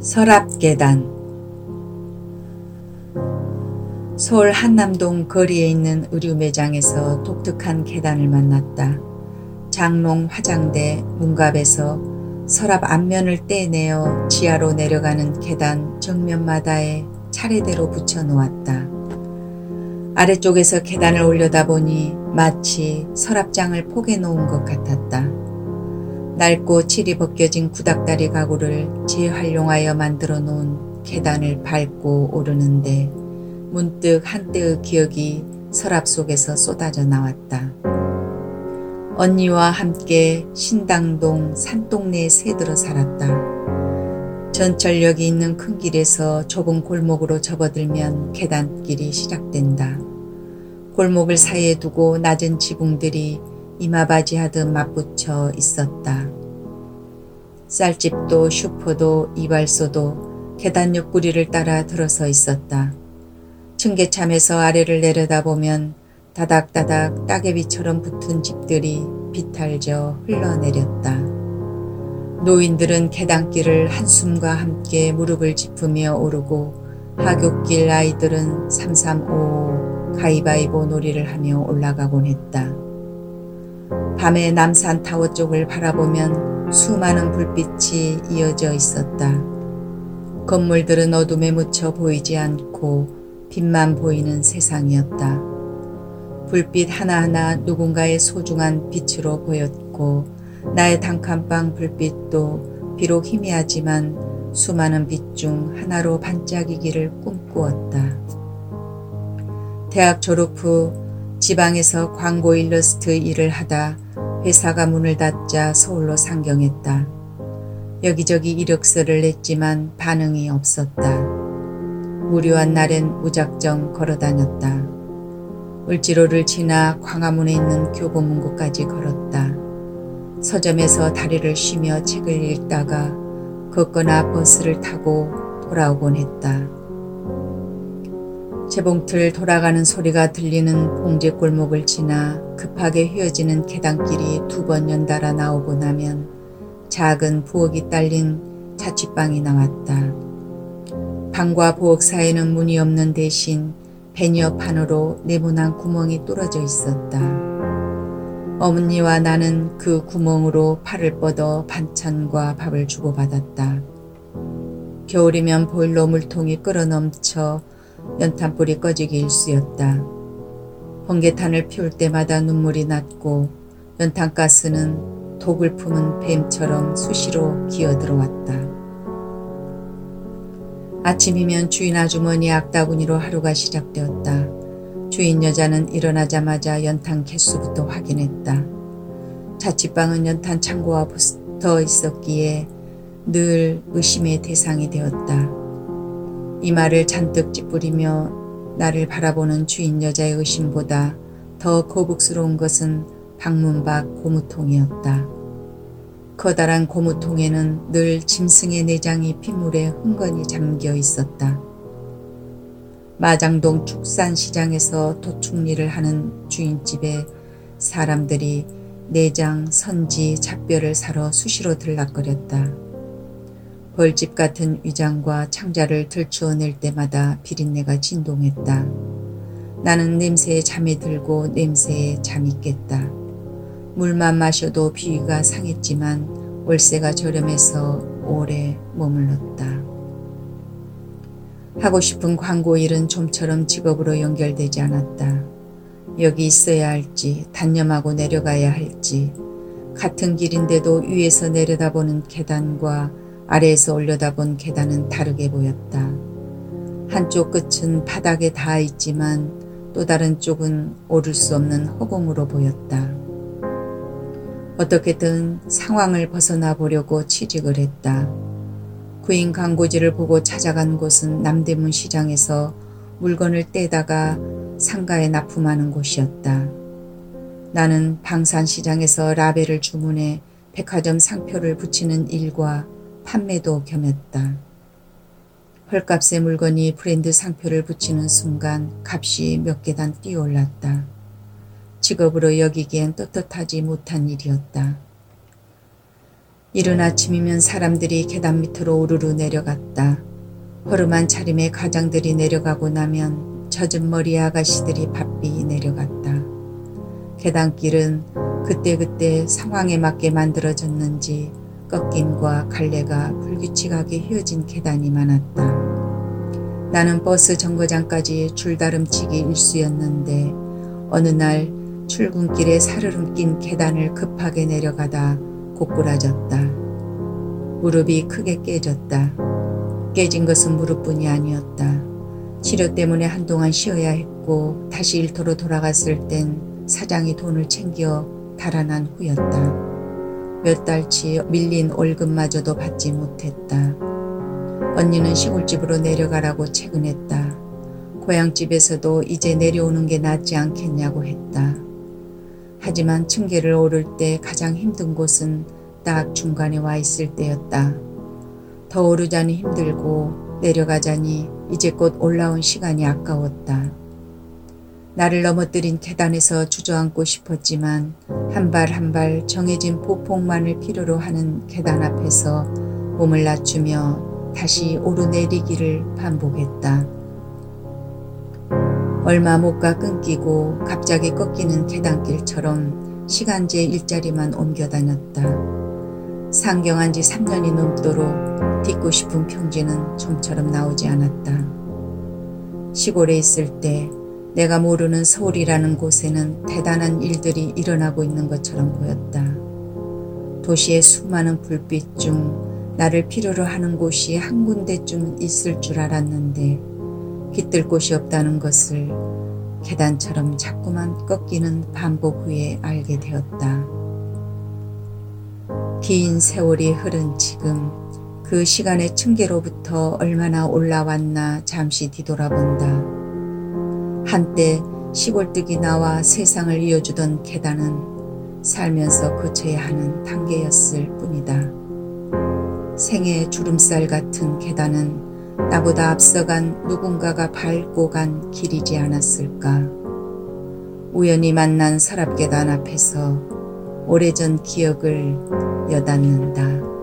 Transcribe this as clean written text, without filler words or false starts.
서랍계단. 서울 한남동 거리에 있는 의류 매장에서 독특한 계단을 만났다. 장롱 화장대 문갑에서 서랍 앞면을 떼내어 지하로 내려가는 계단 정면마다에 차례대로 붙여놓았다. 아래쪽에서 계단을 올려다보니 마치 서랍장을 포개놓은 것 같았다. 낡고 칠이 벗겨진 구닥다리 가구를 재활용하여 만들어 놓은 계단을 밟고 오르는데 문득 한때의 기억이 서랍 속에서 쏟아져 나왔다. 언니와 함께 신당동 산동네에 새들어 살았다. 전철역이 있는 큰 길에서 좁은 골목으로 접어들면 계단길이 시작된다. 골목을 사이에 두고 낮은 지붕들이 이마바지하듯 맞붙여 있었다. 쌀집도 슈퍼도 이발소도 계단 옆구리를 따라 들어서 있었다. 층계참에서 아래를 내려다보면 다닥다닥 따개비처럼 붙은 집들이 비탈져 흘러내렸다. 노인들은 계단길을 한숨과 함께 무릎을 짚으며 오르고 하굣길 아이들은 335 가위바위보 놀이를 하며 올라가곤 했다. 밤에 남산타워 쪽을 바라보면 수많은 불빛이 이어져 있었다. 건물들은 어둠에 묻혀 보이지 않고 빛만 보이는 세상이었다. 불빛 하나하나 누군가의 소중한 빛으로 보였고 나의 단칸방 불빛도 비록 희미하지만 수많은 빛 중 하나로 반짝이기를 꿈꾸었다. 대학 졸업 후 지방에서 광고 일러스트 일을 하다 회사가 문을 닫자 서울로 상경했다. 여기저기 이력서를 냈지만 반응이 없었다. 무료한 날엔 무작정 걸어다녔다. 을지로를 지나 광화문에 있는 교보문고까지 걸었다. 서점에서 다리를 쉬며 책을 읽다가 걷거나 버스를 타고 돌아오곤 했다. 재봉틀 돌아가는 소리가 들리는 봉제골목을 지나 급하게 휘어지는 계단길이 두 번 연달아 나오고 나면 작은 부엌이 딸린 자취방이 나왔다. 방과 부엌 사이에는 문이 없는 대신 배니어판으로 네모난 구멍이 뚫어져 있었다. 어머니와 나는 그 구멍으로 팔을 뻗어 반찬과 밥을 주고받았다. 겨울이면 보일러 물통이 끓어넘쳐 연탄불이 꺼지기 일쑤였다. 번개탄을 피울 때마다 눈물이 났고 연탄가스는 독을 품은 뱀처럼 수시로 기어들어왔다. 아침이면 주인 아주머니의 악다구니로 하루가 시작되었다. 주인 여자는 일어나자마자 연탄 개수부터 확인했다. 자취방은 연탄 창고와 붙어 있었기에 늘 의심의 대상이 되었다. 이마를 잔뜩 찌푸리며 나를 바라보는 주인 여자의 의심보다 더 거북스러운 것은 방문 밖 고무통이었다. 커다란 고무통에는 늘 짐승의 내장이 핏물에 흥건히 잠겨 있었다. 마장동 축산시장에서 도축일을 하는 주인집에 사람들이 내장, 선지, 잡뼈를 사러 수시로 들락거렸다. 벌집 같은 위장과 창자를 들추어낼 때마다 비린내가 진동했다. 나는 냄새에 잠이 들고 냄새에 잠이 깼다. 물만 마셔도 비위가 상했지만 월세가 저렴해서 오래 머물렀다. 하고 싶은 광고 일은 좀처럼 직업으로 연결되지 않았다. 여기 있어야 할지 단념하고 내려가야 할지 같은 길인데도 위에서 내려다보는 계단과 아래에서 올려다본 계단은 다르게 보였다. 한쪽 끝은 바닥에 닿아 있지만 또 다른 쪽은 오를 수 없는 허공으로 보였다. 어떻게든 상황을 벗어나 보려고 취직을 했다. 구인 광고지를 보고 찾아간 곳은 남대문 시장에서 물건을 떼다가 상가에 납품하는 곳이었다. 나는 방산시장에서 라벨을 주문해 백화점 상표를 붙이는 일과 판매도 겸했다. 헐값의 물건이 브랜드 상표를 붙이는 순간 값이 몇 계단 뛰어올랐다. 직업으로 여기기엔 떳떳하지 못한 일이었다. 이른 아침이면 사람들이 계단 밑으로 우르르 내려갔다. 허름한 차림의 가장들이 내려가고 나면 젖은 머리 아가씨들이 바삐 내려갔다. 계단길은 그때그때 상황에 맞게 만들어졌는지 꺾임과 갈래가 불규칙하게 휘어진 계단이 많았다. 나는 버스 정거장까지 줄다름치기 일쑤였는데 어느 날 출근길에 사르름 낀 계단을 급하게 내려가다 고꾸라졌다. 무릎이 크게 깨졌다. 깨진 것은 무릎뿐이 아니었다. 치료 때문에 한동안 쉬어야 했고 다시 일터로 돌아갔을 땐 사장이 돈을 챙겨 달아난 후였다. 몇 달치 밀린 월급마저도 받지 못했다. 언니는 시골집으로 내려가라고 채근했다. 고향집에서도 이제 내려오는 게 낫지 않겠냐고 했다. 하지만 층계를 오를 때 가장 힘든 곳은 딱 중간에 와 있을 때였다. 더 오르자니 힘들고 내려가자니 이제 곧 올라온 시간이 아까웠다. 나를 넘어뜨린 계단에서 주저앉고 싶었지만 한 발 한 발 정해진 보폭만을 필요로 하는 계단 앞에서 몸을 낮추며 다시 오르내리기를 반복했다. 얼마 못 가 끊기고 갑자기 꺾이는 계단길처럼 시간제 일자리만 옮겨다녔다. 상경한 지 3년이 넘도록 딛고 싶은 평지는 좀처럼 나오지 않았다. 시골에 있을 때 내가 모르는 서울이라는 곳에는 대단한 일들이 일어나고 있는 것처럼 보였다. 도시의 수많은 불빛 중 나를 필요로 하는 곳이 한 군데쯤 있을 줄 알았는데 깃들 곳이 없다는 것을 계단처럼 자꾸만 꺾이는 반복 후에 알게 되었다. 긴 세월이 흐른 지금 그 시간의 층계로부터 얼마나 올라왔나 잠시 뒤돌아본다. 한때 시골뜨기 나와 세상을 이어주던 계단은 살면서 거쳐야 하는 단계였을 뿐이다. 생의 주름살 같은 계단은 나보다 앞서간 누군가가 밟고 간 길이지 않았을까. 우연히 만난 서랍 계단 앞에서 오래전 기억을 여닫는다.